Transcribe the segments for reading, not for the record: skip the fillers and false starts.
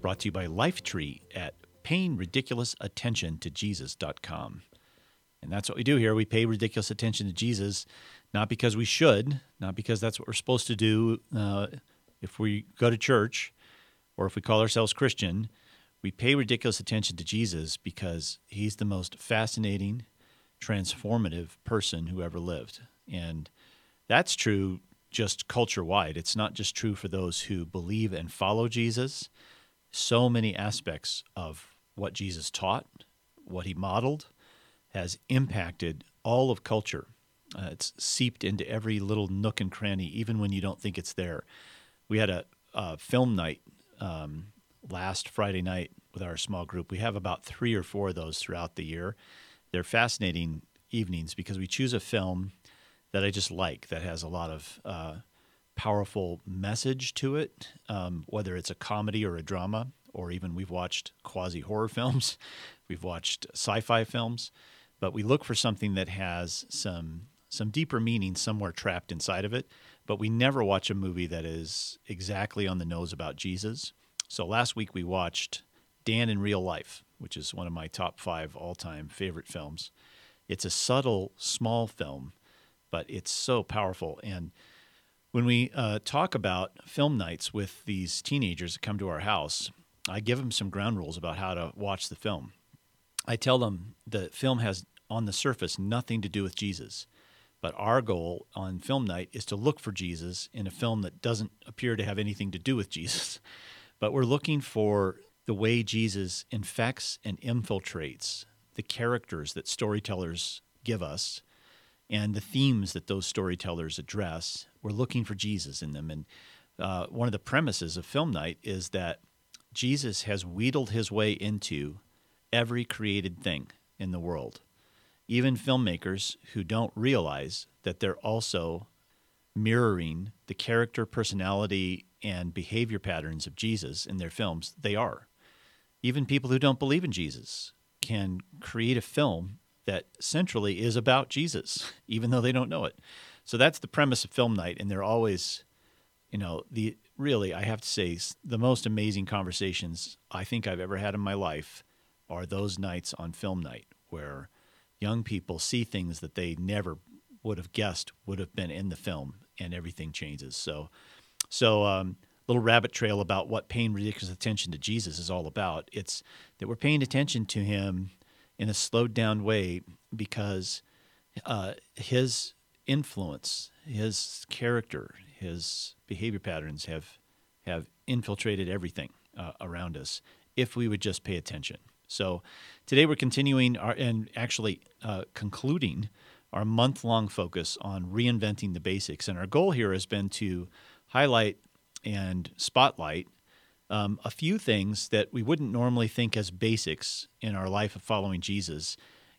brought to you by Lifetree at payingridiculousattentiontojesus.com. And that's what we do here. We pay ridiculous attention to Jesus, not because we should, not because that's what we're supposed to do if we go to church or if we call ourselves Christian. We pay ridiculous attention to Jesus because he's the most fascinating, transformative person who ever lived. And that's true just culture-wide. It's not just true for those who believe and follow Jesus. So many aspects of what Jesus taught, what he modeled, has impacted all of culture. It's seeped into every little nook and cranny, even when you don't think it's there. We had a film night last Friday night with our small group. We have about 3 or 4 of those throughout the year. They're fascinating evenings because we choose a film that I just like, that has a lot of powerful message to it, whether it's a comedy or a drama, or even we've watched quasi-horror films, we've watched sci-fi films, but we look for something that has some deeper meaning somewhere trapped inside of it, but we never watch a movie that is exactly on the nose about Jesus. So last week we watched Dan in Real Life, which is one of my top 5 all-time favorite films. It's a subtle, small film, but it's so powerful. And when we talk about film nights with these teenagers that come to our house, I give them some ground rules about how to watch the film. I tell them the film has, on the surface, nothing to do with Jesus. But our goal on film night is to look for Jesus in a film that doesn't appear to have anything to do with Jesus. But we're looking for the way Jesus infects and infiltrates the characters that storytellers give us, and the themes that those storytellers address. We're looking for Jesus in them. And one of the premises of film night is that Jesus has wheedled his way into every created thing in the world, even filmmakers who don't realize that they're also mirroring the character, personality, and behavior patterns of Jesus in their films. They are. Even people who don't believe in Jesus can create a film that centrally is about Jesus, even though they don't know it. So that's the premise of film night, and they're always, I have to say, the most amazing conversations I think I've ever had in my life are those nights on film night where young people see things that they never would have guessed would have been in the film, and everything changes. So little rabbit trail about what paying ridiculous attention to Jesus is all about. It's that we're paying attention to him in a slowed down way because his influence, his character, his behavior patterns have infiltrated everything around us if we would just pay attention. So today we're continuing concluding our month-long focus on reinventing the basics. And our goal here has been to highlight and spotlight a few things that we wouldn't normally think as basics in our life of following Jesus,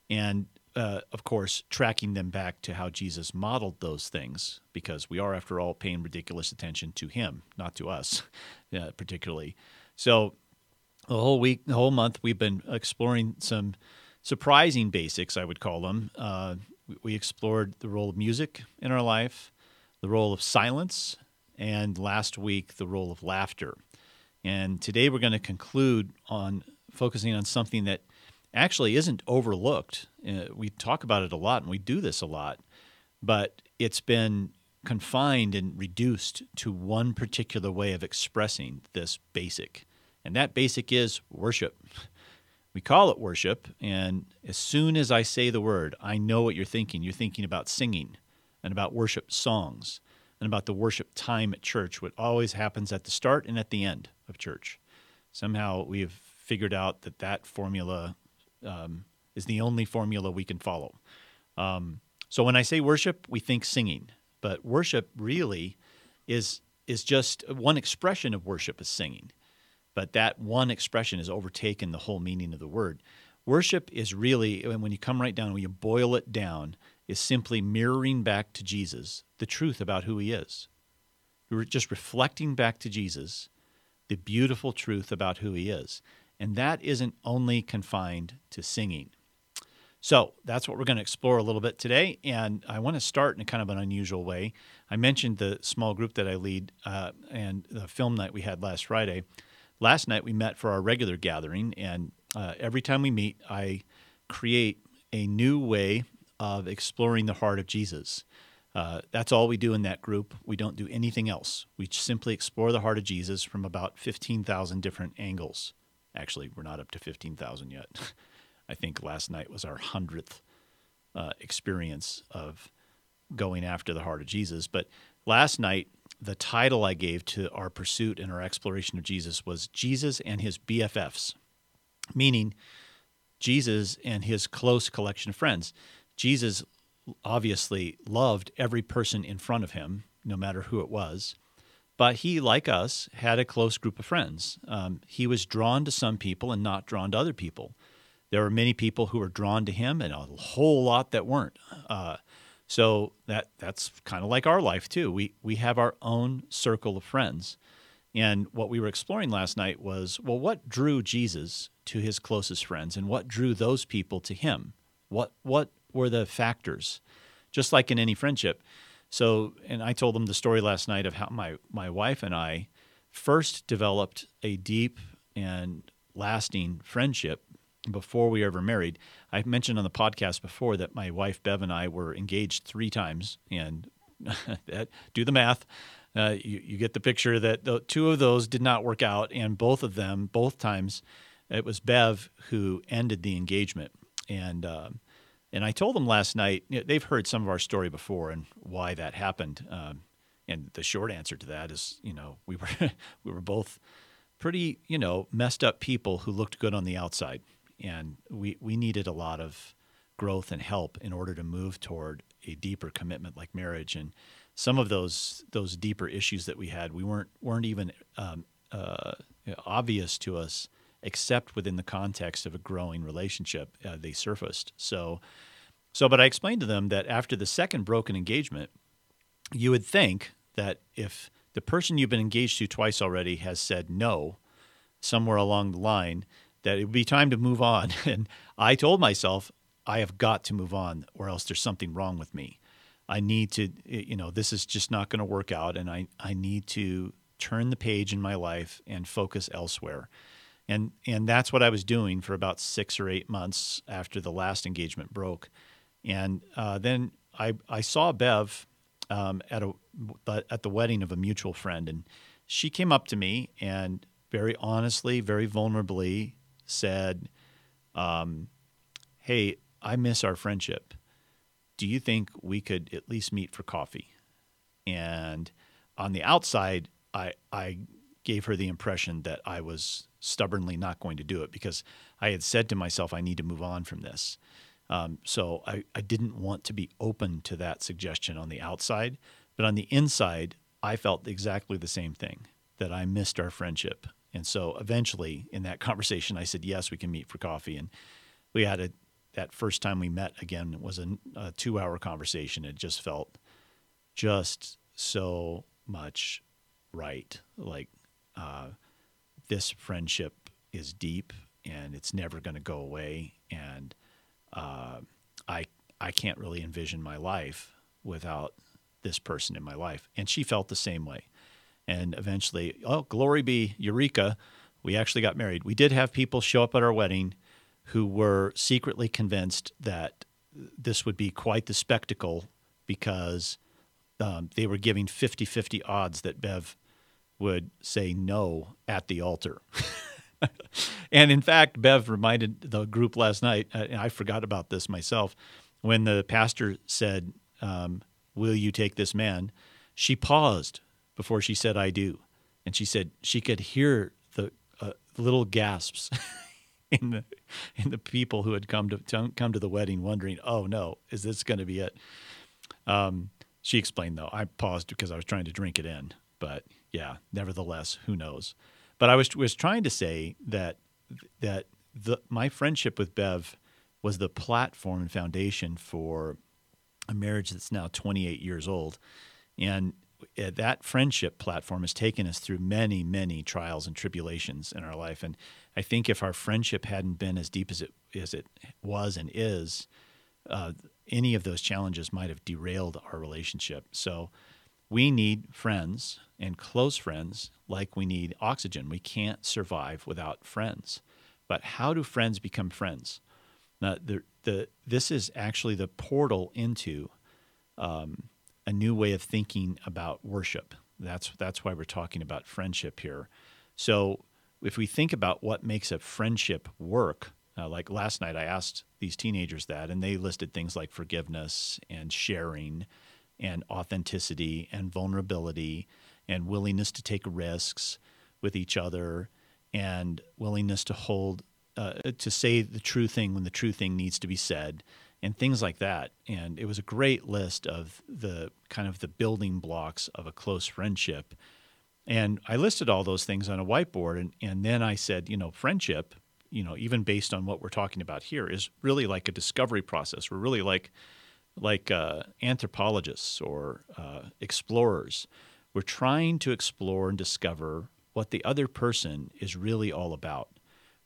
and, of course, tracking them back to how Jesus modeled those things, because we are, after all, paying ridiculous attention to him, not to us, particularly. So the whole week, the whole month, we've been exploring some surprising basics, I would call them. We explored the role of music in our life, the role of silence, and last week, the role of laughter. And today we're going to conclude on focusing on something that actually isn't overlooked. We talk about it a lot, and we do this a lot, but it's been confined and reduced to one particular way of expressing this basic, and that basic is worship. We call it worship, and as soon as I say the word, I know what you're thinking. You're thinking about singing and about worship songs and about the worship time at church, what always happens at the start and at the end of church. Somehow we have figured out that formula is the only formula we can follow. So when I say worship, we think singing, but worship really is just one expression of worship is singing. but that one expression has overtaken the whole meaning of the word. Worship is really, when you come right down, when you boil it down, is simply mirroring back to Jesus the truth about who he is. We're just reflecting back to Jesus the beautiful truth about who he is. And that isn't only confined to singing. So that's what we're going to explore a little bit today, and I want to start in a kind of an unusual way. I mentioned the small group that I lead and the film night we had last Friday. Last night we met for our regular gathering, and every time we meet, I create a new way of exploring the heart of Jesus. That's all we do in that group. We don't do anything else. We simply explore the heart of Jesus from about 15,000 different angles. Actually, we're not up to 15,000 yet. I think last night was our 100th experience of going after the heart of Jesus. But last night, the title I gave to our pursuit and our exploration of Jesus was Jesus and His BFFs, meaning Jesus and His close collection of friends. Jesus obviously loved every person in front of Him, no matter who it was. But He, like us, had a close group of friends. He was drawn to some people and not drawn to other people. There were many people who were drawn to Him and a whole lot that weren't. So that's kind of like our life, too. We have our own circle of friends. And what we were exploring last night was, well, what drew Jesus to His closest friends and what drew those people to Him? What were the factors? Just like in any friendship. So, and I told them the story last night of how my wife and I first developed a deep and lasting friendship before we ever married. I've mentioned on the podcast before that my wife, Bev, and I were engaged 3 times, and do the math. You get the picture that the 2 of those did not work out, and both times, it was Bev who ended the engagement. And I told them last night, they've heard some of our story before and why that happened. And the short answer to that is, we were both pretty, messed up people who looked good on the outside. And we needed a lot of growth and help in order to move toward a deeper commitment like marriage. And some of those deeper issues that we had, we weren't even obvious to us, except within the context of a growing relationship, they surfaced. So, but I explained to them that after the second broken engagement, you would think that if the person you've been engaged to twice already has said no somewhere along the line, that it would be time to move on. And I told myself, I have got to move on or else there's something wrong with me. I need to, this is just not going to work out, and I need to turn the page in my life and focus elsewhere. And that's what I was doing for about 6 or 8 months after the last engagement broke. And then I saw Bev at the wedding of a mutual friend, and she came up to me and very honestly, very vulnerably said, hey, I miss our friendship. Do you think we could at least meet for coffee? And on the outside, I gave her the impression that I was stubbornly not going to do it because I had said to myself, I need to move on from this. So I didn't want to be open to that suggestion on the outside. But on the inside, I felt exactly the same thing, that I missed our friendship. And so eventually in that conversation, I said, yes, we can meet for coffee. And we had that first time we met again was a 2-hour conversation. It just felt just so much right. Like, this friendship is deep and it's never going to go away. And I can't really envision my life without this person in my life. And she felt the same way. And eventually, glory be, Eureka, we actually got married. We did have people show up at our wedding who were secretly convinced that this would be quite the spectacle because they were giving 50-50 odds that Bev would say no at the altar. And in fact, Bev reminded the group last night, and I forgot about this myself, when the pastor said, will you take this man? She paused before she said, I do. And she said she could hear the little gasps in the people who had come to the wedding wondering, oh no, is this going to be it? She explained, though, I paused because I was trying to drink it in, but yeah, nevertheless, who knows? But I was trying to say that my friendship with Bev was the platform and foundation for a marriage that's now 28 years old. And that friendship platform has taken us through many, many trials and tribulations in our life. And I think if our friendship hadn't been as deep as it was and is, any of those challenges might have derailed our relationship. So we need friends and close friends like we need oxygen. We can't survive without friends. But how do friends become friends? Now, this is actually the portal into a new way of thinking about worship. That's why we're talking about friendship here. So if we think about what makes a friendship work, like last night I asked these teenagers that, and they listed things like forgiveness and sharing and authenticity and vulnerability and willingness to take risks with each other and willingness to hold to say the true thing when the true thing needs to be said, and things like that. And it was a great list of the kind of the building blocks of a close friendship. And I listed all those things on a whiteboard, and then I said, friendship, even based on what we're talking about here, is really like a discovery process. We're really like anthropologists or explorers. We're trying to explore and discover what the other person is really all about.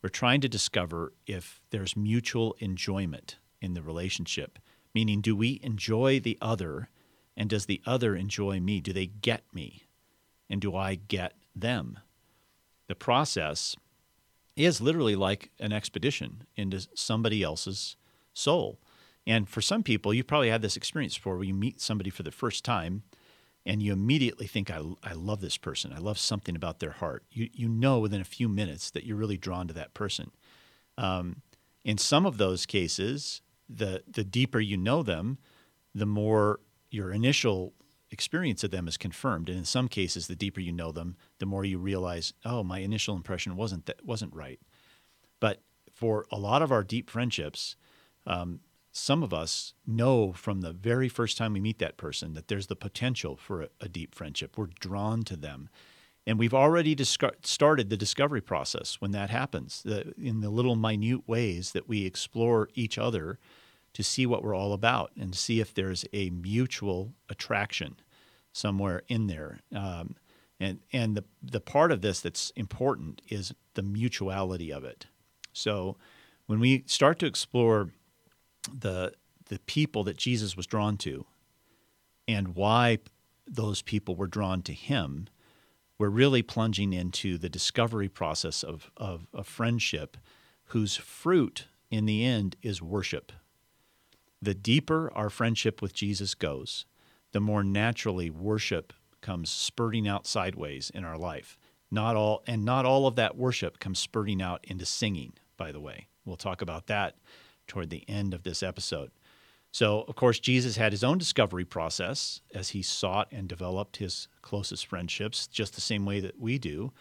We're trying to discover if there's mutual enjoyment in the relationship, meaning, do we enjoy the other, and does the other enjoy me? Do they get me, and do I get them? The process is literally like an expedition into somebody else's soul. And for some people, you've probably had this experience before where you meet somebody for the first time, and you immediately think, I love this person. I love something about their heart. You know within a few minutes that you're really drawn to that person. In some of those cases, the deeper you know them, the more your initial experience of them is confirmed. And in some cases, the deeper you know them, the more you realize, oh, my initial impression wasn't right. But for a lot of our deep friendships, some of us know from the very first time we meet that person that there's the potential for a deep friendship. We're drawn to them. And we've already started the discovery process when that happens, in the little minute ways that we explore each other to see what we're all about and see if there's a mutual attraction somewhere in there. And the part of this that's important is the mutuality of it. So when we start to explore the people that Jesus was drawn to and why those people were drawn to him, we're really plunging into the discovery process of a friendship whose fruit in the end is worship. The deeper our friendship with Jesus goes, the more naturally worship comes spurting out sideways in our life. Not all of that worship comes spurting out into singing, by the way. We'll talk about that toward the end of this episode. So, of course, Jesus had his own discovery process as he sought and developed his closest friendships, just the same way that we do.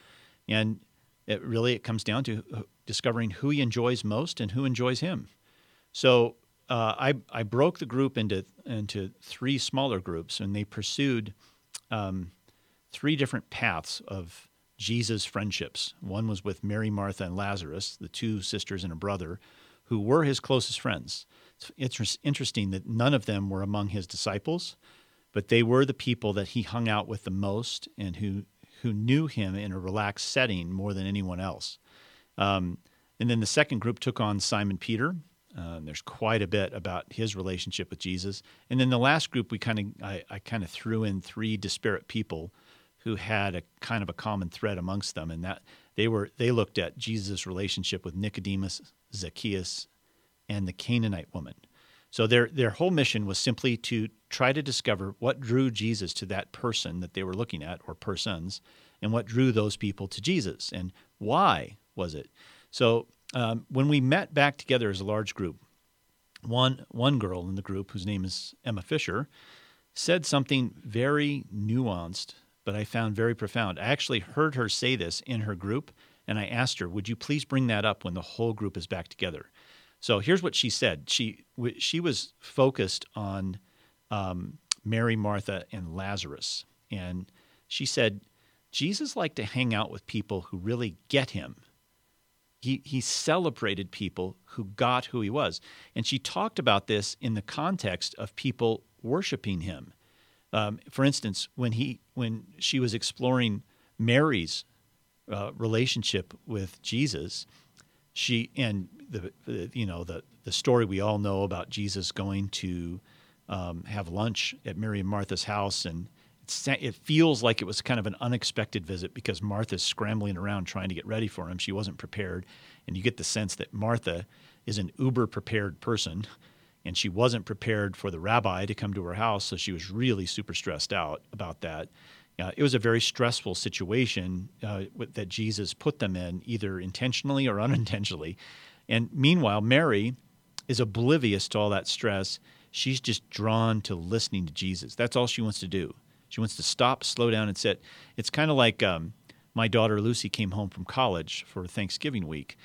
And it comes down to discovering who he enjoys most and who enjoys him. So I broke the group into three smaller groups, and they pursued three different paths of Jesus' friendships. One was with Mary, Martha, and Lazarus, the two sisters and a brother, who were his closest friends. It's interesting that none of them were among his disciples, but they were the people that he hung out with the most and who knew him in a relaxed setting more than anyone else. And then the second group took on Simon Peter. There's quite a bit about his relationship with Jesus. And then the last group, I kind of threw in three disparate people who had a kind of a common thread amongst them, and that they looked at Jesus' relationship with Nicodemus, Zacchaeus, and the Canaanite woman. So their whole mission was simply to try to discover what drew Jesus to that person that they were looking at, or persons, and what drew those people to Jesus, and why was it? So when we met back together as a large group, one girl in the group, whose name is Emma Fisher, said something very nuanced, but I found very profound. I actually heard her say this in her group, and I asked her, would you please bring that up when the whole group is back together? So here's what she said. She was focused on Mary, Martha, and Lazarus. And she said, Jesus liked to hang out with people who really get him. He celebrated people who got who he was. And she talked about this in the context of people worshiping him. For instance, when she was exploring Mary's relationship with Jesus, the story we all know about Jesus going to have lunch at Mary and Martha's house, and it feels like it was kind of an unexpected visit because Martha's scrambling around trying to get ready for him. She wasn't prepared, and you get the sense that Martha is an uber-prepared person, and she wasn't prepared for the rabbi to come to her house, so she was really super stressed out about that. It was a very stressful situation that Jesus put them in, either intentionally or unintentionally. And meanwhile, Mary is oblivious to all that stress. She's just drawn to listening to Jesus. That's all she wants to do. She wants to stop, slow down, and sit. It's kind of like my daughter Lucy came home from college for Thanksgiving week.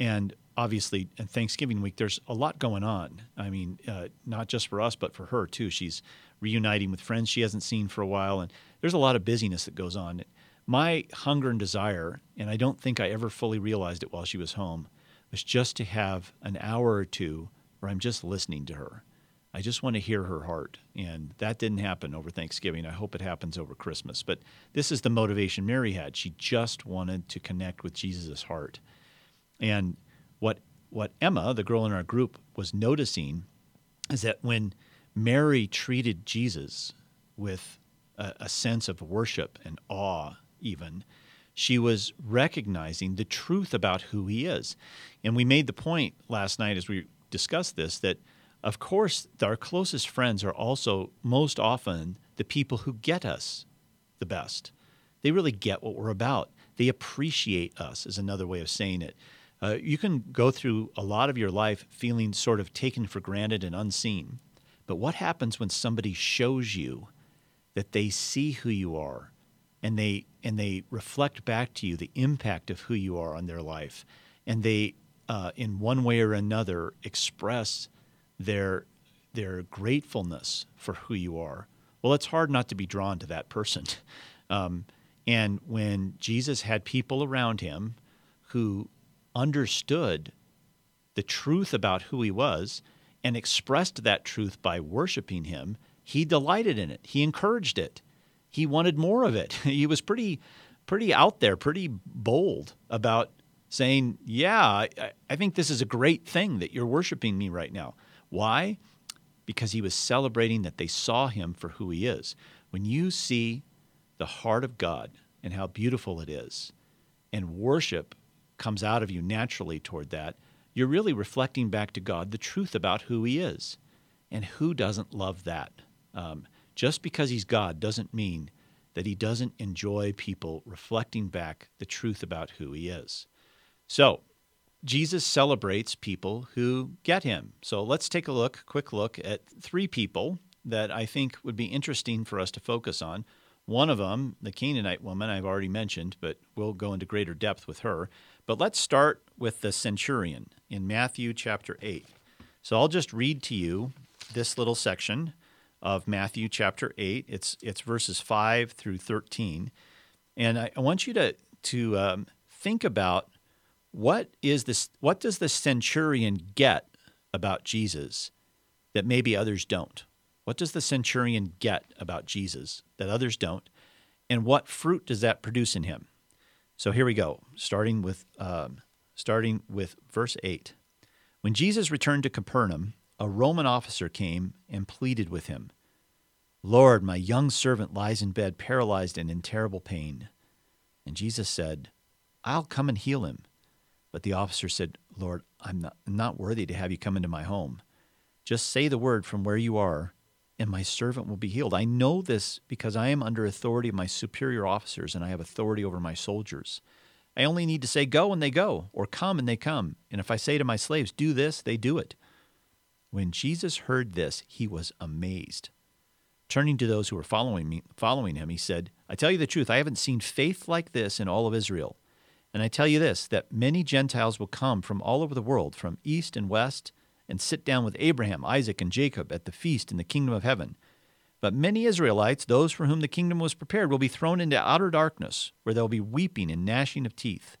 And obviously, in Thanksgiving week, there's a lot going on. I mean, not just for us, but for her, too. She's reuniting with friends she hasn't seen for a while, and there's a lot of busyness that goes on. My hunger and desire, and I don't think I ever fully realized it while she was home, was just to have an hour or two where I'm just listening to her. I just want to hear her heart, and that didn't happen over Thanksgiving. I hope it happens over Christmas. But this is the motivation Mary had. She just wanted to connect with Jesus' heart. And what Emma, the girl in our group, was noticing is that when Mary treated Jesus with a sense of worship and awe even, she was recognizing the truth about who he is. And we made the point last night as we discussed this that, of course, our closest friends are also most often the people who get us the best. They really get what we're about. They appreciate us is another way of saying it. You can go through a lot of your life feeling sort of taken for granted and unseen. But what happens when somebody shows you that they see who you are and they reflect back to you the impact of who you are on their life, and they, in one way or another, express their gratefulness for who you are? Well, it's hard not to be drawn to that person. And when Jesus had people around him who understood the truth about who he was and expressed that truth by worshiping him, he delighted in it. He encouraged it. He wanted more of it. He was pretty out there, pretty bold about saying, yeah, I think this is a great thing that you're worshiping me right now. Why? Because he was celebrating that they saw him for who he is. When you see the heart of God and how beautiful it is, and worship comes out of you naturally toward that, you're really reflecting back to God the truth about who he is. And who doesn't love that? Just because he's God doesn't mean that he doesn't enjoy people reflecting back the truth about who he is. So, Jesus celebrates people who get him. So let's take a quick look at three people that I think would be interesting for us to focus on. One of them, the Canaanite woman, I've already mentioned, but we'll go into greater depth with her. But let's start with the centurion in Matthew chapter 8. So I'll just read to you this little section of Matthew chapter 8. It's verses 5 through 13. And I want you to think about, what does the centurion get about Jesus that maybe others don't? What does the centurion get about Jesus that others don't? And what fruit does that produce in him? So here we go, starting with verse 8. When Jesus returned to Capernaum, a Roman officer came and pleaded with him, "Lord, my young servant lies in bed, paralyzed and in terrible pain." And Jesus said, "I'll come and heal him." But the officer said, "Lord, I'm not worthy to have you come into my home. Just say the word from where you are, and my servant will be healed. I know this because I am under authority of my superior officers, and I have authority over my soldiers. I only need to say, 'Go,' and they go, or 'Come,' and they come. And if I say to my slaves, 'Do this,' they do it." When Jesus heard this, he was amazed. Turning to those who were following him, he said, "I tell you the truth, I haven't seen faith like this in all of Israel. And I tell you this, that many Gentiles will come from all over the world, from east and west, and sit down with Abraham, Isaac, and Jacob at the feast in the kingdom of heaven. But many Israelites, those for whom the kingdom was prepared, will be thrown into outer darkness, where they'll be weeping and gnashing of teeth.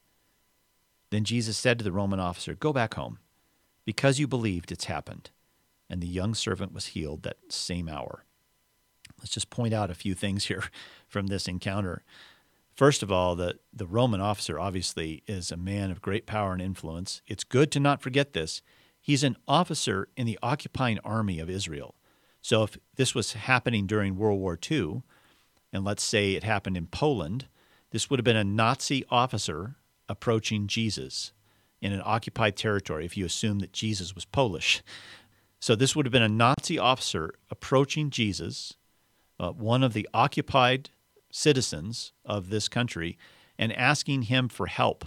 Then Jesus said to the Roman officer, "Go back home. Because you believed, it's happened." And the young servant was healed that same hour. Let's just point out a few things here from this encounter. First of all, the Roman officer obviously is a man of great power and influence. It's good to not forget this. He's an officer in the occupying army of Israel. So if this was happening during World War II, and let's say it happened in Poland, this would have been a Nazi officer approaching Jesus in an occupied territory, if you assume that Jesus was Polish. So this would have been a Nazi officer approaching Jesus, one of the occupied citizens of this country, and asking him for help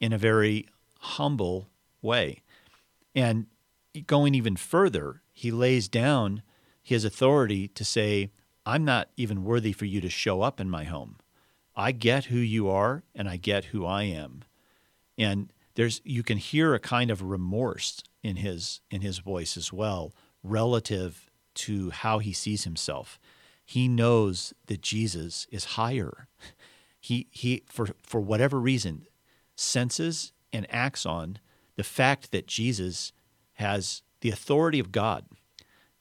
in a very humble way. And going even further, he lays down his authority to say, "I'm not even worthy for you to show up in my home. I get who you are, and I get who I am." And you can hear a kind of remorse in his voice as well, relative to how he sees himself. He knows that Jesus is higher. He for whatever reason, senses and acts on the fact that Jesus has the authority of God.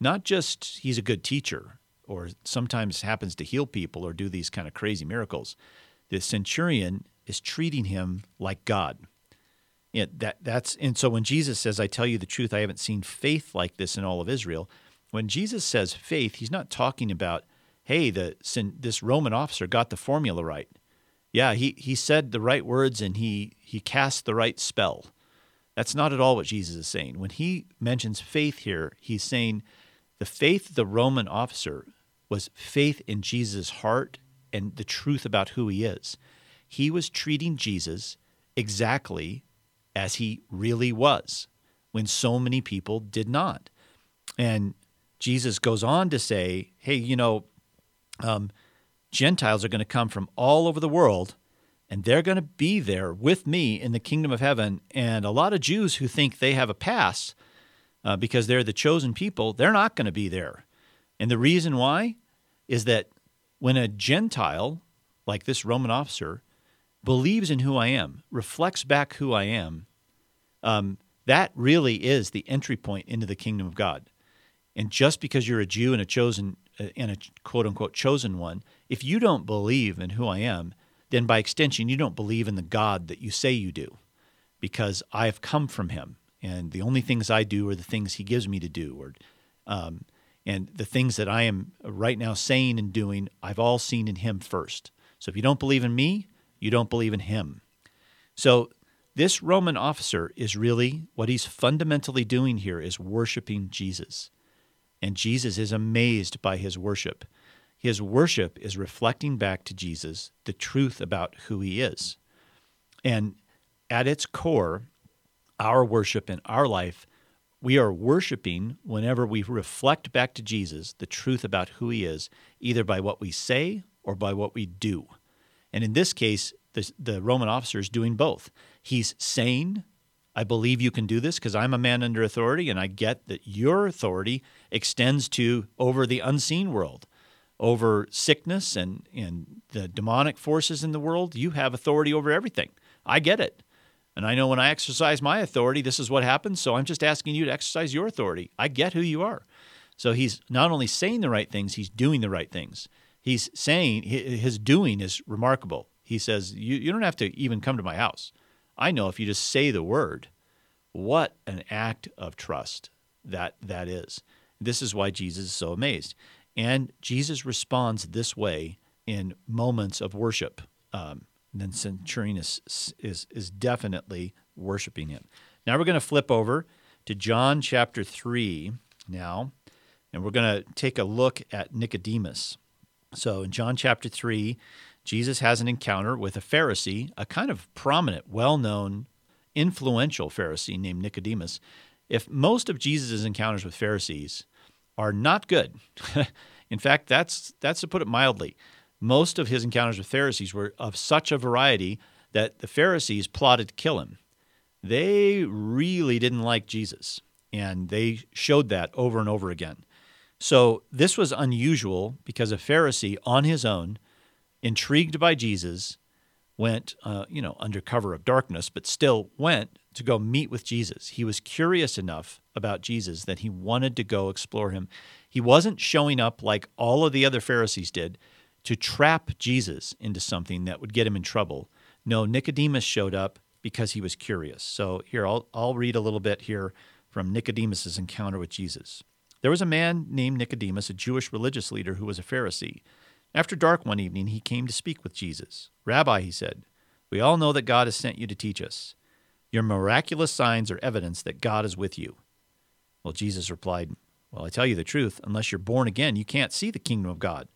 Not just he's a good teacher or sometimes happens to heal people or do these kind of crazy miracles. The centurion is treating him like God. And so when Jesus says, "I tell you the truth, I haven't seen faith like this in all of Israel," when Jesus says faith, he's not talking about, hey, this Roman officer got the formula right. Yeah, he said the right words and he cast the right spell. That's not at all what Jesus is saying. When he mentions faith here, he's saying the faith of the Roman officer was faith in Jesus' heart and the truth about who he is. He was treating Jesus exactly as he really was, when so many people did not. And Jesus goes on to say, hey, Gentiles are going to come from all over the world, and they're going to be there with me in the kingdom of heaven. And a lot of Jews who think they have a pass because they're the chosen people, they're not going to be there. And the reason why is that when a Gentile, like this Roman officer, believes in who I am, reflects back who I am, that really is the entry point into the kingdom of God. And just because you're a Jew and a quote-unquote chosen one, if you don't believe in who I am, then by extension you don't believe in the God that you say you do, because I have come from him, and the only things I do are the things he gives me to do, and the things that I am right now saying and doing, I've all seen in him first. So if you don't believe in me, you don't believe in him. So this Roman officer is really, what he's fundamentally doing here is worshiping Jesus. And Jesus is amazed by his worship. His worship is reflecting back to Jesus the truth about who he is. And at its core, our worship in our life, we are worshiping whenever we reflect back to Jesus the truth about who he is, either by what we say or by what we do. And in this case, the Roman officer is doing both. He's saying, I believe you can do this because I'm a man under authority, and I get that your authority extends to over the unseen world, over sickness and the demonic forces in the world. You have authority over everything. I get it. And I know when I exercise my authority, this is what happens, so I'm just asking you to exercise your authority. I get who you are. So he's not only saying the right things, he's doing the right things. He's saying, his doing is remarkable. He says, you don't have to even come to my house. I know if you just say the word. What an act of trust that is. This is why Jesus is so amazed. And Jesus responds this way in moments of worship. Then centurion is definitely worshiping him. Now we're going to flip over to John chapter 3 now, and we're going to take a look at Nicodemus. So in John chapter 3, Jesus has an encounter with a Pharisee, a kind of prominent, well-known, influential Pharisee named Nicodemus. If most of Jesus' encounters with Pharisees are not good, in fact, that's to put it mildly, most of his encounters with Pharisees were of such a variety that the Pharisees plotted to kill him. They really didn't like Jesus, and they showed that over and over again. So this was unusual because a Pharisee on his own, intrigued by Jesus, went, under cover of darkness, but still went to go meet with Jesus. He was curious enough about Jesus that he wanted to go explore him. He wasn't showing up like all of the other Pharisees did to trap Jesus into something that would get him in trouble. No, Nicodemus showed up because he was curious. So here, I'll read a little bit here from Nicodemus's encounter with Jesus. There was a man named Nicodemus, a Jewish religious leader who was a Pharisee. After dark one evening, he came to speak with Jesus. "Rabbi," he said, "we all know that God has sent you to teach us. Your miraculous signs are evidence that God is with you." Well, Jesus replied, "Well, I tell you the truth, unless you're born again, you can't see the kingdom of God."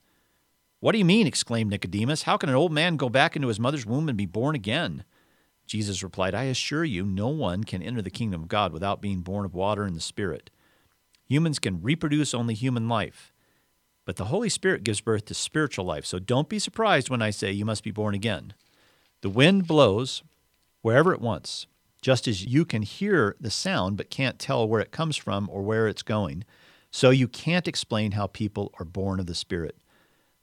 "What do you mean?" exclaimed Nicodemus. "How can an old man go back into his mother's womb and be born again?" Jesus replied, "I assure you, no one can enter the kingdom of God without being born of water and the Spirit. Humans can reproduce only human life, but the Holy Spirit gives birth to spiritual life, so don't be surprised when I say you must be born again. The wind blows wherever it wants, just as you can hear the sound but can't tell where it comes from or where it's going, so you can't explain how people are born of the Spirit."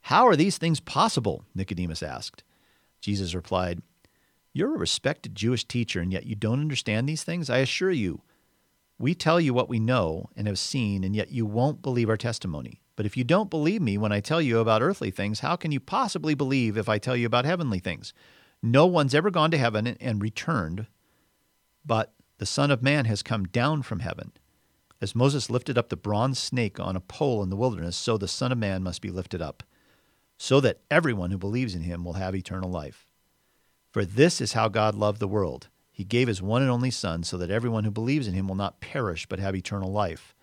"How are these things possible?" Nicodemus asked. Jesus replied, "You're a respected Jewish teacher, and yet you don't understand these things? I assure you, we tell you what we know and have seen, and yet you won't believe our testimony. But if you don't believe me when I tell you about earthly things, how can you possibly believe if I tell you about heavenly things? No one's ever gone to heaven and returned, but the Son of Man has come down from heaven. As Moses lifted up the bronze snake on a pole in the wilderness, so the Son of Man must be lifted up, so that everyone who believes in him will have eternal life. For this is how God loved the world. He gave his one and only Son so that everyone who believes in him will not perish but have eternal life.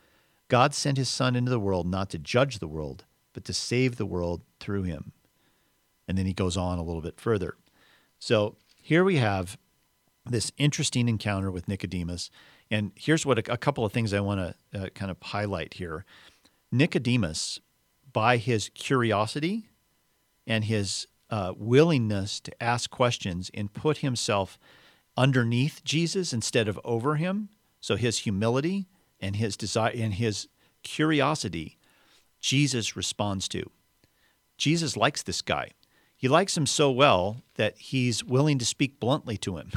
God sent his Son into the world not to judge the world, but to save the world through him." And then he goes on a little bit further. So here we have this interesting encounter with Nicodemus. And here's what a couple of things I want to kind of highlight here. Nicodemus, by his curiosity and his willingness to ask questions and put himself underneath Jesus instead of over him. So his humility and his desire and his curiosity, Jesus responds to. Jesus likes this guy. He likes him so well that he's willing to speak bluntly to him.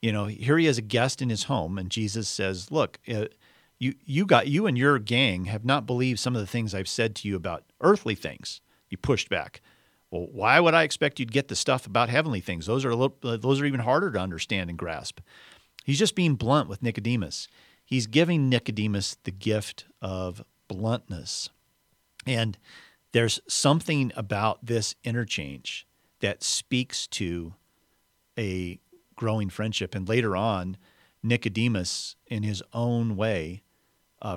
Here he is, a guest in his home, and Jesus says, "Look, you and your gang have not believed some of the things I've said to you about earthly things." He pushed back. "Well, why would I expect you'd get the stuff about heavenly things? Those are even harder to understand and grasp." He's just being blunt with Nicodemus. He's giving Nicodemus the gift of bluntness. And there's something about this interchange that speaks to a growing friendship. And later on, Nicodemus, in his own way,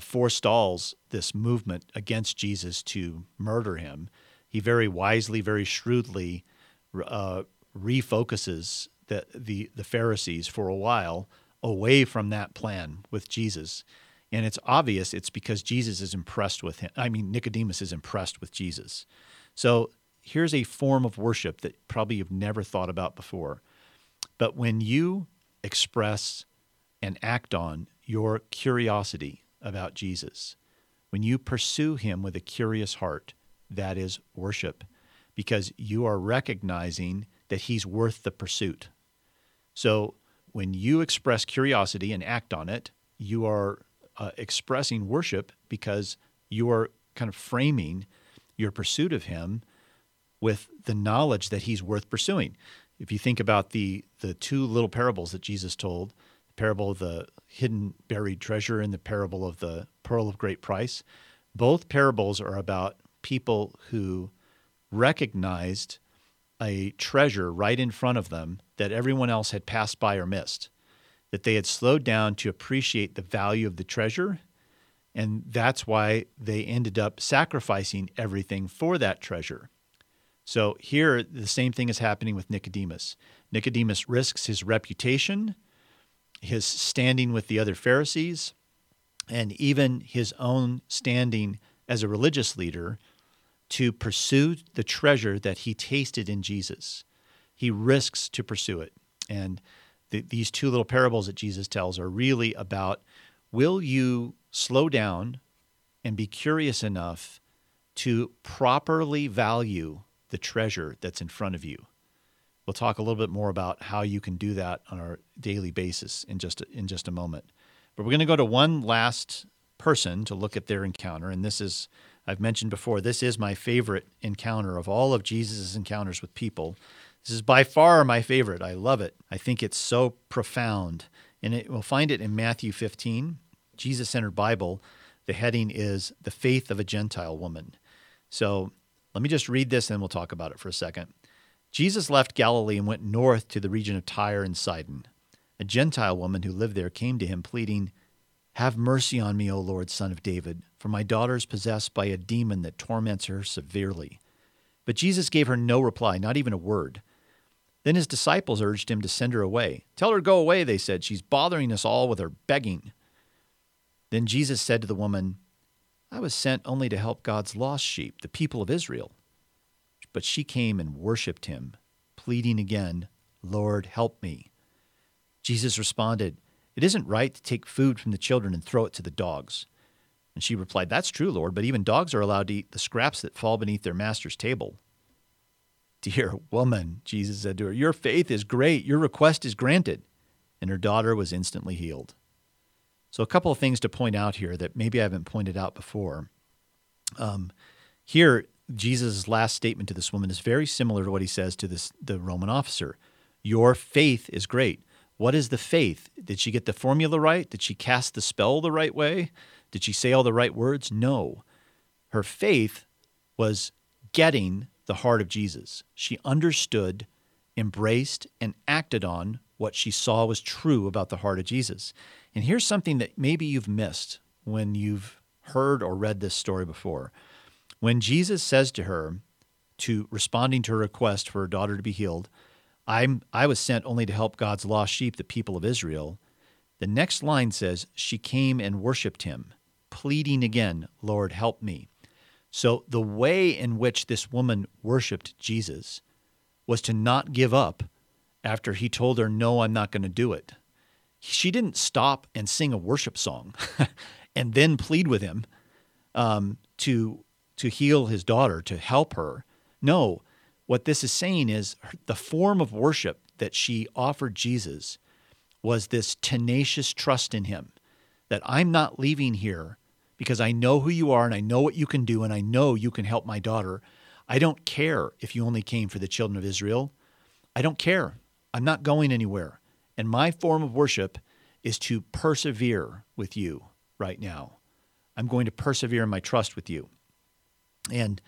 forestalls this movement against Jesus to murder him. He very wisely, very shrewdly refocuses the Pharisees for a while away from that plan with Jesus. And it's obvious it's because Jesus is impressed with him. I mean, Nicodemus is impressed with Jesus. So here's a form of worship that probably you've never thought about before. But when you express and act on your curiosity about Jesus, when you pursue him with a curious heart, that is worship, because you are recognizing that he's worth the pursuit. So when you express curiosity and act on it, you are expressing worship because you are kind of framing your pursuit of him with the knowledge that he's worth pursuing. If you think about the two little parables that Jesus told, the parable of the hidden buried treasure and the parable of the pearl of great price, both parables are about people who recognized a treasure right in front of them that everyone else had passed by or missed, that they had slowed down to appreciate the value of the treasure, and that's why they ended up sacrificing everything for that treasure. So here, the same thing is happening with Nicodemus. Nicodemus risks his reputation, his standing with the other Pharisees, and even his own standing as a religious leader to pursue the treasure that he tasted in Jesus. He risks to pursue it. And these two little parables that Jesus tells are really about, will you slow down and be curious enough to properly value the treasure that's in front of you. We'll talk a little bit more about how you can do that on our daily basis in just a moment. But we're going to go to one last person to look at their encounter. And this is, I've mentioned before, this is my favorite encounter of all of Jesus' encounters with people. This is by far my favorite. I love it. I think it's so profound. And we'll find it in Matthew 15, Jesus-Centered Bible. The heading is The Faith of a Gentile Woman. So let me just read this and then we'll talk about it for a second. Jesus left Galilee and went north to the region of Tyre and Sidon. A Gentile woman who lived there came to him pleading, "Have mercy on me, O Lord, Son of David, for my daughter is possessed by a demon that torments her severely." But Jesus gave her no reply, not even a word. Then his disciples urged him to send her away. "Tell her to go away," they said. "She's bothering us all with her begging." Then Jesus said to the woman, "I was sent only to help God's lost sheep, the people of Israel." But she came and worshipped him, pleading again, "Lord, help me." Jesus responded, "It isn't right to take food from the children and throw it to the dogs." And she replied, "That's true, Lord, but even dogs are allowed to eat the scraps that fall beneath their master's table." "Dear woman," Jesus said to her, "your faith is great. Your request is granted." And her daughter was instantly healed. So a couple of things to point out here that maybe I haven't pointed out before. Here, Jesus' last statement to this woman is very similar to what he says to the Roman officer. Your faith is great. What is the faith? Did she get the formula right? Did she cast the spell the right way? Did she say all the right words? No. Her faith was getting the heart of Jesus. She understood, embraced, and acted on what she saw was true about the heart of Jesus. And here's something that maybe you've missed when you've heard or read this story before. When Jesus says to her, responding to her request for her daughter to be healed, I was sent only to help God's lost sheep, the people of Israel, the next line says, she came and worshipped him, pleading again, "Lord, help me." So the way in which this woman worshipped Jesus was to not give up after he told her, "No, I'm not going to do it." She didn't stop and sing a worship song and then plead with him to heal his daughter, to help her. No, what this is saying is the form of worship that she offered Jesus was this tenacious trust in him, that I'm not leaving here because I know who you are and I know what you can do and I know you can help my daughter. I don't care if you only came for the children of Israel. I don't care. I'm not going anywhere. And my form of worship is to persevere with you right now. I'm going to persevere in my trust with you. And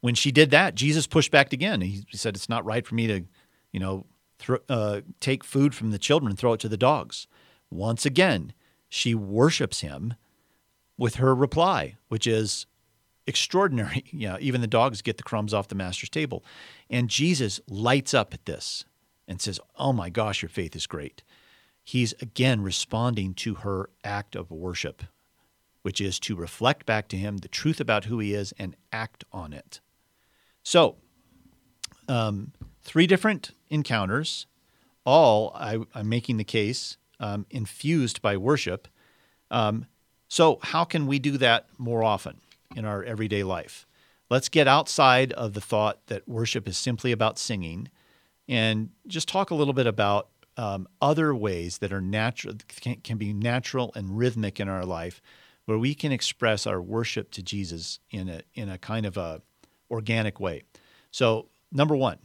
when she did that, Jesus pushed back again. He said, "It's not right for me to, take food from the children and throw it to the dogs." Once again, she worships him with her reply, which is extraordinary. Even the dogs get the crumbs off the master's table. And Jesus lights up at this and says, "Oh my gosh, your faith is great." He's again responding to her act of worship, which is to reflect back to him the truth about who he is and act on it. So, three different encounters, all, I'm making the case, infused by worship. So how can we do that more often in our everyday life? Let's get outside of the thought that worship is simply about singing and just talk a little bit about other ways that are natural, can be natural and rhythmic in our life, where we can express our worship to Jesus in a kind of a organic way. So number one,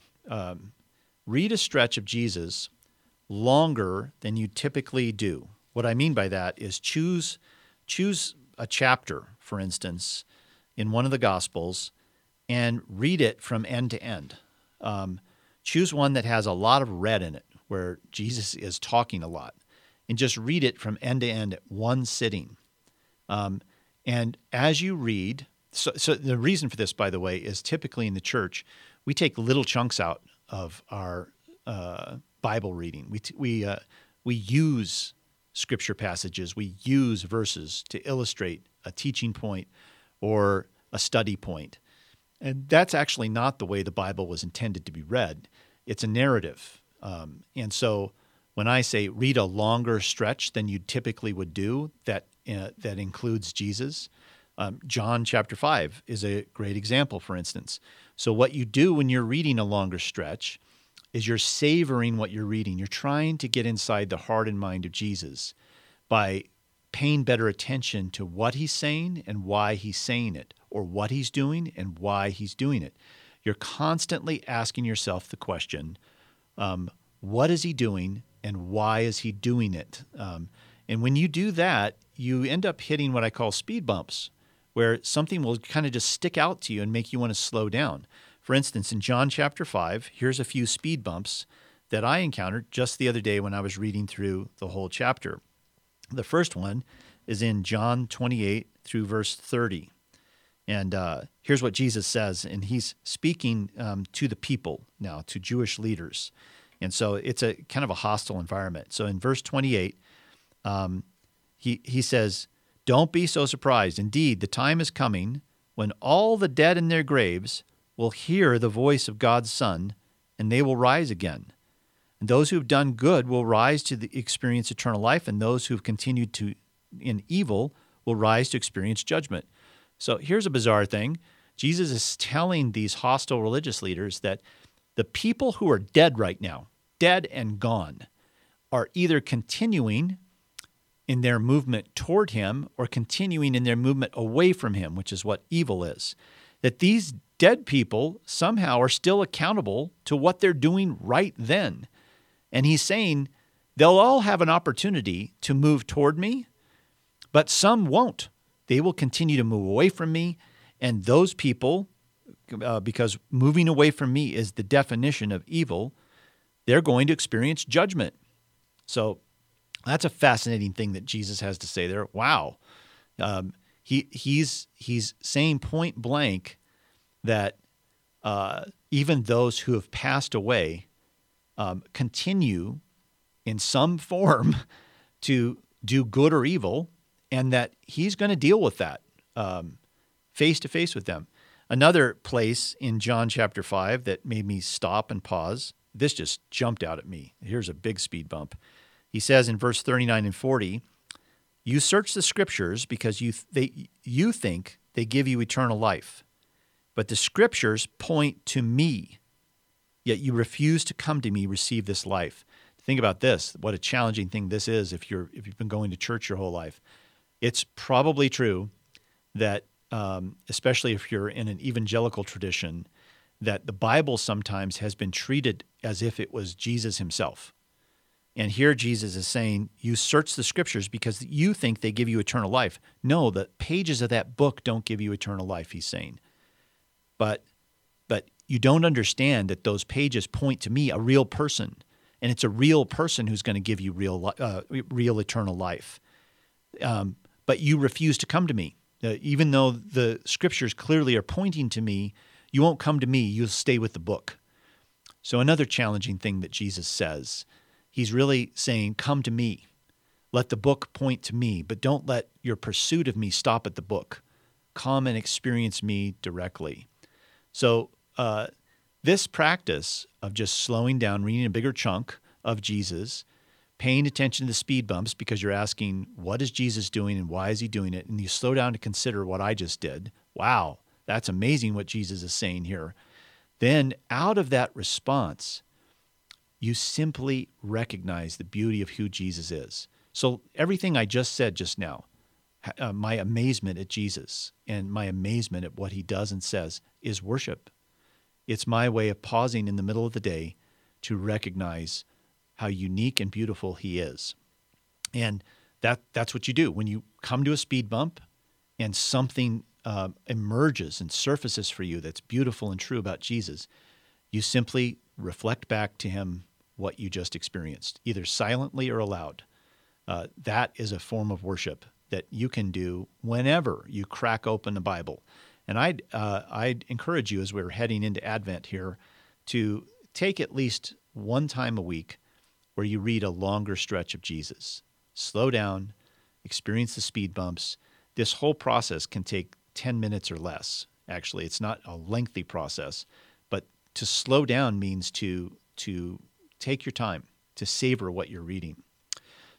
read a stretch of Jesus longer than you typically do. What I mean by that is choose a chapter, for instance, in one of the Gospels and read it from end to end. Choose one that has a lot of red in it, where Jesus is talking a lot, and just read it from end to end at one sitting. And as you read, so the reason for this, by the way, is typically in the church, we take little chunks out of our Bible reading. We use scripture passages, we use verses to illustrate a teaching point or a study point. And that's actually not the way the Bible was intended to be read. It's a narrative. And so when I say read a longer stretch than you typically would do, that includes Jesus. John chapter 5 is a great example, for instance. So what you do when you're reading a longer stretch is you're savoring what you're reading. You're trying to get inside the heart and mind of Jesus by paying better attention to what he's saying and why he's saying it, or what he's doing and why he's doing it. You're constantly asking yourself the question, what is he doing and why is he doing it? And when you do that, you end up hitting what I call speed bumps, where something will kind of just stick out to you and make you want to slow down. For instance, in John chapter 5, here's a few speed bumps that I encountered just the other day when I was reading through the whole chapter. The first one is in John 28 through verse 30. And here's what Jesus says, and he's speaking to the people now, to Jewish leaders. And so it's a kind of a hostile environment. So in verse 28, he says, "Don't be so surprised. Indeed, the time is coming when all the dead in their graves will hear the voice of God's Son, and they will rise again. And those who have done good will rise to experience eternal life, and those who have continued in evil will rise to experience judgment." So here's a bizarre thing. Jesus is telling these hostile religious leaders that the people who are dead right now, dead and gone, are either continuing in their movement toward him or continuing in their movement away from him, which is what evil is. That these dead people somehow are still accountable to what they're doing right then. And he's saying they'll all have an opportunity to move toward me, but some won't. They will continue to move away from me, and those people, because moving away from me is the definition of evil, they're going to experience judgment. So that's a fascinating thing that Jesus has to say there. Wow. He's saying point blank that even those who have passed away continue in some form to do good or evil, and that he's going to deal with that face-to-face with them. Another place in John chapter 5 that made me stop and pause, this just jumped out at me. Here's a big speed bump. He says in verse 39 and 40, "You search the Scriptures because you think they give you eternal life, but the Scriptures point to me, yet you refuse to come to me, receive this life." Think about this, what a challenging thing this is if you've been going to church your whole life. It's probably true that, especially if you're in an evangelical tradition, that the Bible sometimes has been treated as if it was Jesus himself. And here Jesus is saying, you search the Scriptures because you think they give you eternal life. No, the pages of that book don't give you eternal life, he's saying. But you don't understand that those pages point to me, a real person, and it's a real person who's going to give you real eternal life. But you refuse to come to me. Even though the Scriptures clearly are pointing to me, you won't come to me. You'll stay with the book. So another challenging thing that Jesus says, he's really saying, come to me. Let the book point to me, but don't let your pursuit of me stop at the book. Come and experience me directly. So this practice of just slowing down, reading a bigger chunk of Jesus, paying attention to the speed bumps because you're asking, what is Jesus doing and why is he doing it? And you slow down to consider what I just did. Wow, that's amazing what Jesus is saying here. Then out of that response, you simply recognize the beauty of who Jesus is. So everything I just said just now, my amazement at Jesus and my amazement at what he does and says is worship. It's my way of pausing in the middle of the day to recognize how unique and beautiful he is. And that's what you do. When you come to a speed bump and something emerges and surfaces for you that's beautiful and true about Jesus, you simply reflect back to him what you just experienced, either silently or aloud. That is a form of worship that you can do whenever you crack open the Bible. And I'd encourage you, as we're heading into Advent here, to take at least one time a week where you read a longer stretch of Jesus. Slow down, experience the speed bumps. This whole process can take 10 minutes or less. Actually, it's not a lengthy process, but to slow down means to take your time, to savor what you're reading.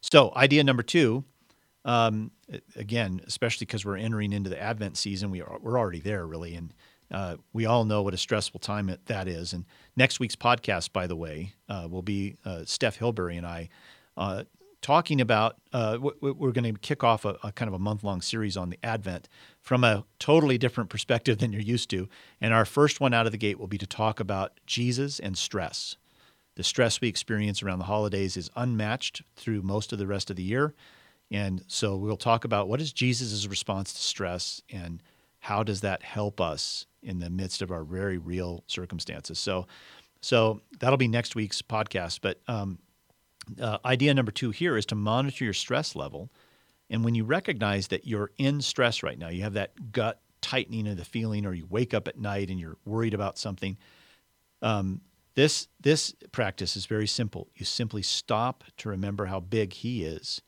So idea number 2 Again, especially because we're entering into the Advent season, we're already there, really, and we all know what a stressful time that is. And next week's podcast, by the way, will be Steph Hilberry and I talking about, we're going to kick off a kind of a month-long series on the Advent from a totally different perspective than you're used to. And our first one out of the gate will be to talk about Jesus and stress. The stress we experience around the holidays is unmatched through most of the rest of the year. And so we'll talk about what is Jesus' response to stress and how does that help us in the midst of our very real circumstances. So that'll be next week's podcast. But idea number 2 here is to monitor your stress level. And when you recognize that you're in stress right now, you have that gut tightening of the feeling, or you wake up at night and you're worried about something, this practice is very simple. You simply stop to remember how big He is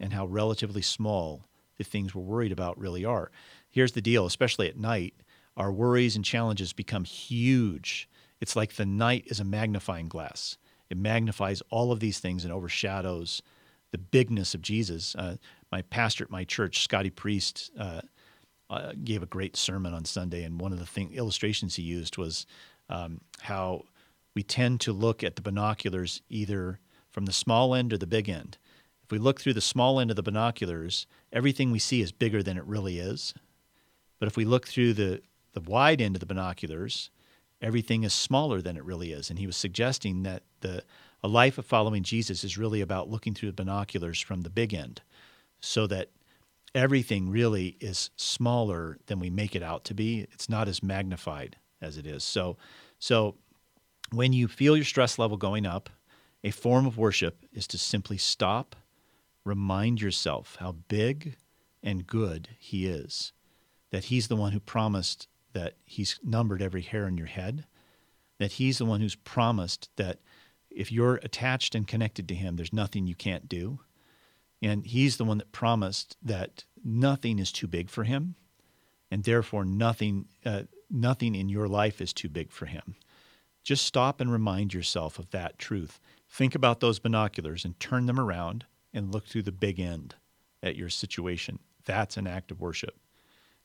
and how relatively small the things we're worried about really are. Here's the deal, especially at night, our worries and challenges become huge. It's like the night is a magnifying glass. It magnifies all of these things and overshadows the bigness of Jesus. My pastor at my church, Scotty Priest, gave a great sermon on Sunday, and one of the illustrations he used was how we tend to look at the binoculars either from the small end or the big end. If we look through the small end of the binoculars, everything we see is bigger than it really is. But if we look through the wide end of the binoculars, everything is smaller than it really is. And he was suggesting that a life of following Jesus is really about looking through the binoculars from the big end, so that everything really is smaller than we make it out to be. It's not as magnified as it is. So when you feel your stress level going up, a form of worship is to simply stop, remind yourself how big and good He is, that He's the one who promised that He's numbered every hair in your head, that He's the one who's promised that if you're attached and connected to Him, there's nothing you can't do. And He's the one that promised that nothing is too big for Him, and therefore nothing in your life is too big for Him. Just stop and remind yourself of that truth. Think about those binoculars and turn them around and look through the big end at your situation. That's an act of worship.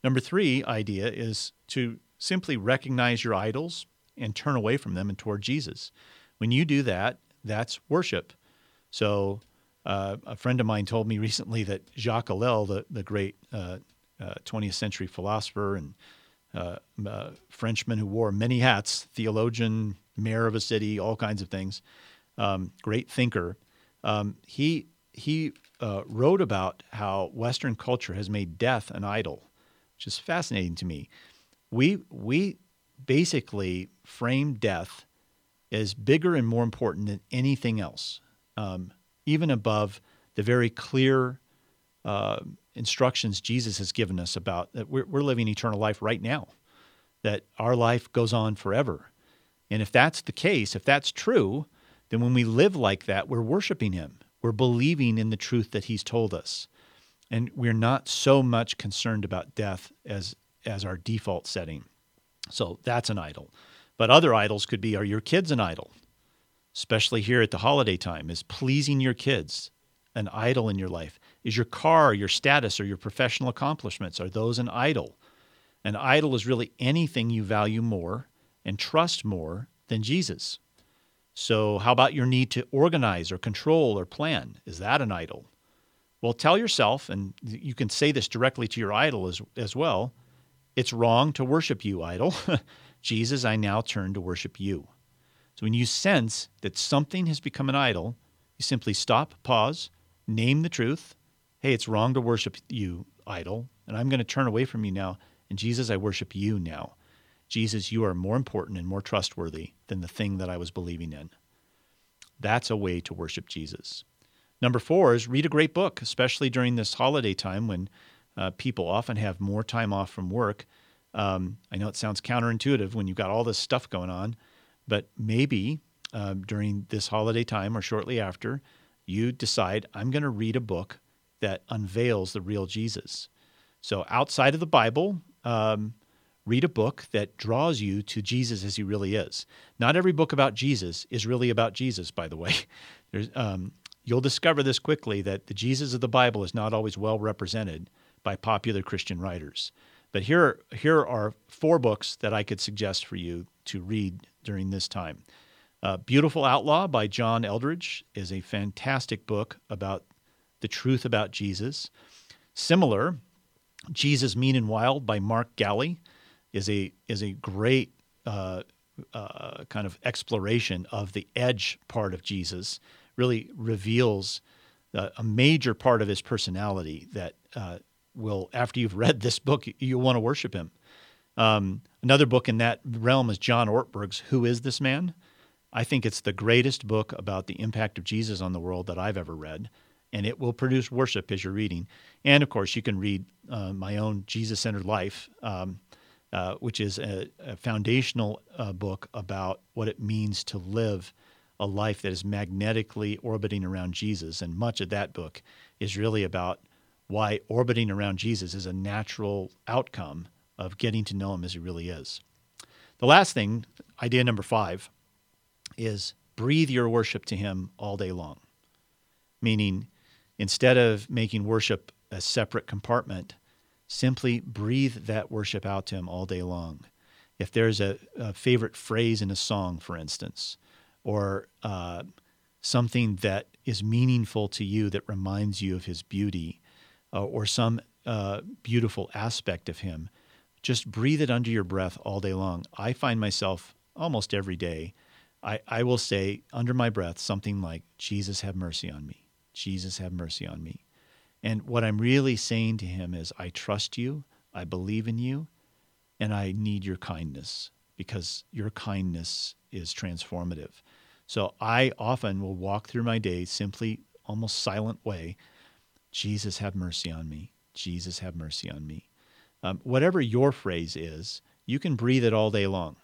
Number 3 idea is to simply recognize your idols and turn away from them and toward Jesus. When you do that, that's worship. So a friend of mine told me recently that Jacques Ellul, the great 20th century philosopher and Frenchman who wore many hats, theologian, mayor of a city, all kinds of things, great thinker, he wrote about how Western culture has made death an idol, which is fascinating to me. We basically frame death as bigger and more important than anything else, even above the very clear instructions Jesus has given us about that we're living eternal life right now, that our life goes on forever. And if that's the case, if that's true, then when we live like that, we're worshiping Him. We're believing in the truth that He's told us. And we're not so much concerned about death as our default setting. So that's an idol. But other idols could be, are your kids an idol? Especially here at the holiday time, is pleasing your kids an idol in your life? Is your car, your status, or your professional accomplishments, are those an idol? An idol is really anything you value more and trust more than Jesus. So how about your need to organize or control or plan? Is that an idol? Well, tell yourself, and you can say this directly to your idol as well, it's wrong to worship you, idol. Jesus, I now turn to worship you. So when you sense that something has become an idol, you simply stop, pause, name the truth. Hey, it's wrong to worship you, idol, and I'm going to turn away from you now. And Jesus, I worship you now. Jesus, you are more important and more trustworthy than the thing that I was believing in. That's a way to worship Jesus. Number 4 is read a great book, especially during this holiday time when people often have more time off from work. I know it sounds counterintuitive when you've got all this stuff going on, but maybe during this holiday time or shortly after, you decide, I'm going to read a book that unveils the real Jesus. So outside of the Bible, read a book that draws you to Jesus as He really is. Not every book about Jesus is really about Jesus, by the way. There's You'll discover this quickly, that the Jesus of the Bible is not always well represented by popular Christian writers. But here are four books that I could suggest for you to read during this time. Beautiful Outlaw by John Eldridge is a fantastic book about the truth about Jesus. Similar, Jesus Mean and Wild by Mark Galli is a great kind of exploration of the edge part of Jesus. Really reveals a major part of his personality that will, after you've read this book, you'll want to worship him. Another book in that realm is John Ortberg's Who Is This Man? I think it's the greatest book about the impact of Jesus on the world that I've ever read, and it will produce worship as you're reading. And, of course, you can read my own Jesus-Centered Life, which is a foundational book about what it means to live a life that is magnetically orbiting around Jesus. And much of that book is really about why orbiting around Jesus is a natural outcome of getting to know him as he really is. The last thing, idea number 5, is breathe your worship to him all day long. Meaning, instead of making worship a separate compartment, simply breathe that worship out to him all day long. If there's a favorite phrase in a song, for instance, or something that is meaningful to you that reminds you of his beauty, or some beautiful aspect of him, just breathe it under your breath all day long. I find myself almost every day, I will say under my breath something like, Jesus, have mercy on me. Jesus, have mercy on me. And what I'm really saying to him is, I trust you, I believe in you, and I need your kindness, because your kindness is transformative. So I often will walk through my day simply, almost silent way, Jesus, have mercy on me. Jesus, have mercy on me. Whatever your phrase is, you can breathe it all day long.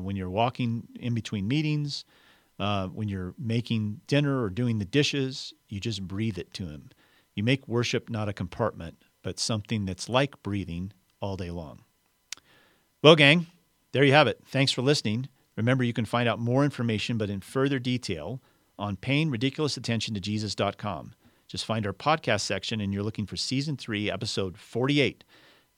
When you're walking in between meetings, when you're making dinner or doing the dishes, you just breathe it to him. You make worship not a compartment, but something that's like breathing all day long. Well, gang, there you have it. Thanks for listening. Remember, you can find out more information, but in further detail, on paying ridiculous attention to Jesus.com. Just find our podcast section, and you're looking for Season 3, Episode 48.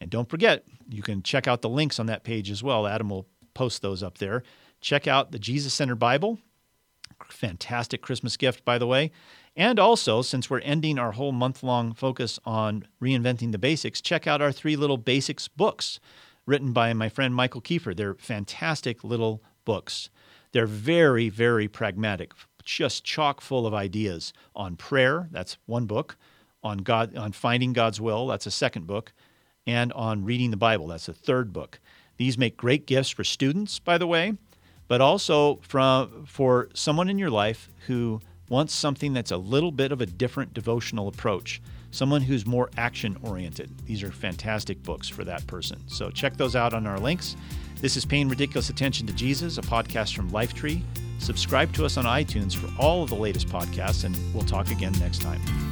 And don't forget, you can check out the links on that page as well. Adam will post those up there. Check out the Jesus Centered Bible. Fantastic Christmas gift, by the way. And also, since we're ending our whole month-long focus on reinventing the basics, check out our 3 little basics books written by my friend Michael Kiefer. They're fantastic little books. They're very, very pragmatic, just chock full of ideas on prayer. That's one book. On God, on finding God's will. That's a second book. And on reading the Bible. That's a third book. These make great gifts for students, by the way, but also for someone in your life who wants something that's a little bit of a different devotional approach, someone who's more action-oriented. These are fantastic books for that person. So check those out on our links. This is Paying Ridiculous Attention to Jesus, a podcast from Lifetree. Subscribe to us on iTunes for all of the latest podcasts, and we'll talk again next time.